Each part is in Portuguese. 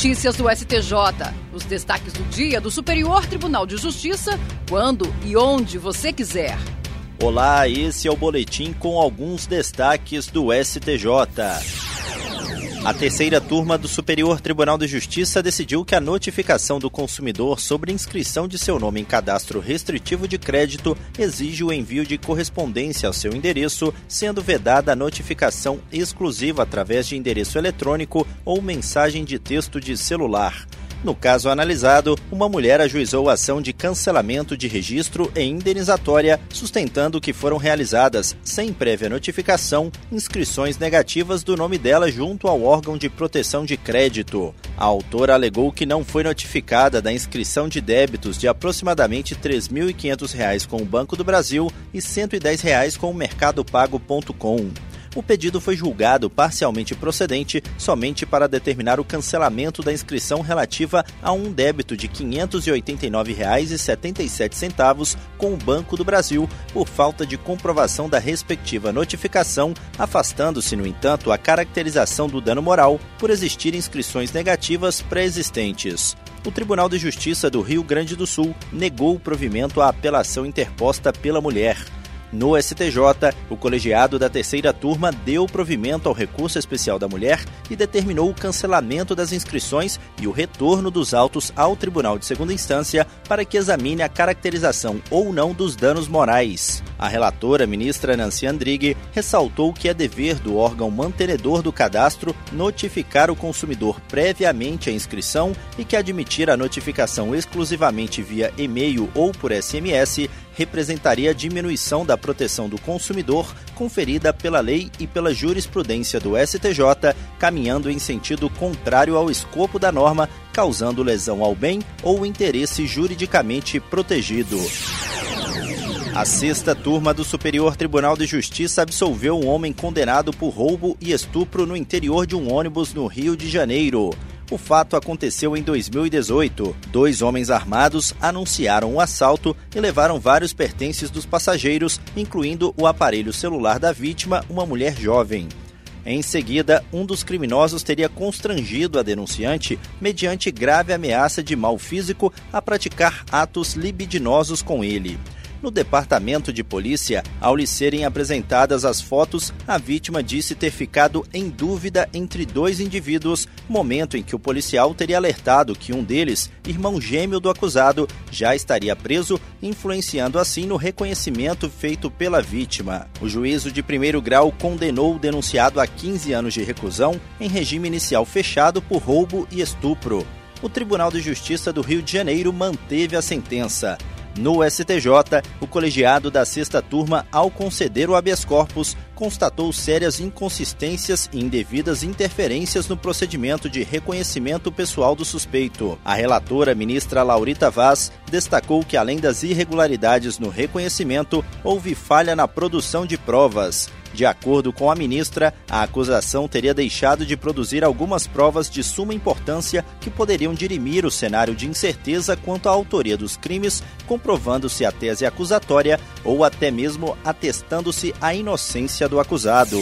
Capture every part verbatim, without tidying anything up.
notícias do S T J, os destaques do dia do Superior Tribunal de Justiça, quando e onde você quiser. Olá, esse é o boletim com alguns destaques do S T J. A terceira turma do Superior Tribunal de Justiça decidiu que a notificação do consumidor sobre inscrição de seu nome em cadastro restritivo de crédito exige o envio de correspondência ao seu endereço, sendo vedada a notificação exclusiva através de endereço eletrônico ou mensagem de texto de celular. No caso analisado, uma mulher ajuizou a ação de cancelamento de registro e indenizatória, sustentando que foram realizadas, sem prévia notificação, inscrições negativas do nome dela junto ao órgão de proteção de crédito. A autora alegou que não foi notificada da inscrição de débitos de aproximadamente três mil e quinhentos reais com o Banco do Brasil e cento e dez reais com o mercado pago ponto com. O pedido foi julgado parcialmente procedente somente para determinar o cancelamento da inscrição relativa a um débito de quinhentos e oitenta e nove reais e setenta e sete centavos com o Banco do Brasil por falta de comprovação da respectiva notificação, afastando-se, no entanto, a caracterização do dano moral por existir inscrições negativas pré-existentes. O Tribunal de Justiça do Rio Grande do Sul negou o provimento à apelação interposta pela mulher. No S T J, o colegiado da terceira turma deu provimento ao recurso especial da mulher e determinou o cancelamento das inscrições e o retorno dos autos ao Tribunal de Segunda Instância para que examine a caracterização ou não dos danos morais. A relatora, ministra Nancy Andrighi, ressaltou que é dever do órgão mantenedor do cadastro notificar o consumidor previamente à inscrição e que admitir a notificação exclusivamente via e-mail ou por S M S representaria a diminuição da proteção do consumidor conferida pela lei e pela jurisprudência do S T J, caminhando em sentido contrário ao escopo da norma, causando lesão ao bem ou interesse juridicamente protegido. A sexta turma do Superior Tribunal de Justiça absolveu um homem condenado por roubo e estupro no interior de um ônibus no Rio de Janeiro. O fato aconteceu em dois mil e dezoito. Dois homens armados anunciaram o assalto e levaram vários pertences dos passageiros, incluindo o aparelho celular da vítima, uma mulher jovem. Em seguida, um dos criminosos teria constrangido a denunciante, mediante grave ameaça de mal físico, a praticar atos libidinosos com ele. No departamento de polícia, ao lhe serem apresentadas as fotos, a vítima disse ter ficado em dúvida entre dois indivíduos, momento em que o policial teria alertado que um deles, irmão gêmeo do acusado, já estaria preso, influenciando assim no reconhecimento feito pela vítima. O juízo de primeiro grau condenou o denunciado a quinze anos de reclusão em regime inicial fechado por roubo e estupro. O Tribunal de Justiça do Rio de Janeiro manteve a sentença. No S T J, o colegiado da sexta turma, ao conceder o habeas corpus, constatou sérias inconsistências e indevidas interferências no procedimento de reconhecimento pessoal do suspeito. A relatora, ministra Laurita Vaz, destacou que, além das irregularidades no reconhecimento, houve falha na produção de provas. De acordo com a ministra, a acusação teria deixado de produzir algumas provas de suma importância que poderiam dirimir o cenário de incerteza quanto à autoria dos crimes, comprovando-se a tese acusatória ou até mesmo atestando-se a inocência do acusado.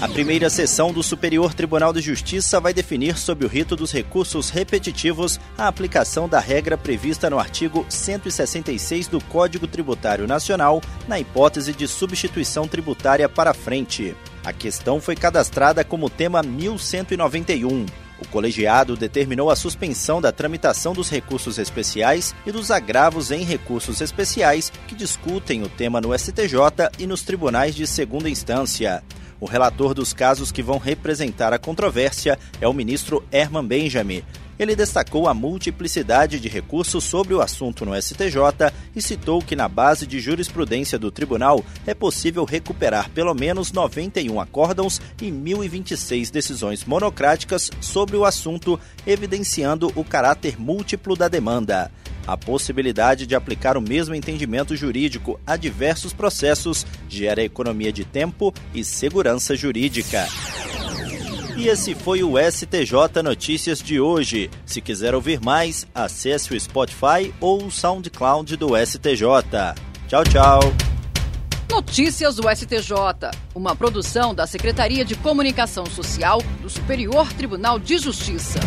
A primeira sessão do Superior Tribunal de Justiça vai definir, sob o rito dos recursos repetitivos, a aplicação da regra prevista no artigo cento e sessenta e seis do Código Tributário Nacional, na hipótese de substituição tributária para frente. A questão foi cadastrada como tema mil cento e noventa e um. O colegiado determinou a suspensão da tramitação dos recursos especiais e dos agravos em recursos especiais que discutem o tema no S T J e nos tribunais de segunda instância. O relator dos casos que vão representar a controvérsia é o ministro Herman Benjamin. Ele destacou a multiplicidade de recursos sobre o assunto no S T J e citou que, na base de jurisprudência do tribunal, é possível recuperar pelo menos noventa e um acórdãos e mil e vinte e seis decisões monocráticas sobre o assunto, evidenciando o caráter múltiplo da demanda. A possibilidade de aplicar o mesmo entendimento jurídico a diversos processos gera economia de tempo e segurança jurídica. E esse foi o S T J Notícias de hoje. Se quiser ouvir mais, acesse o Spotify ou o SoundCloud do S T J. Tchau, tchau. Notícias do S T J, uma produção da Secretaria de Comunicação Social do Superior Tribunal de Justiça.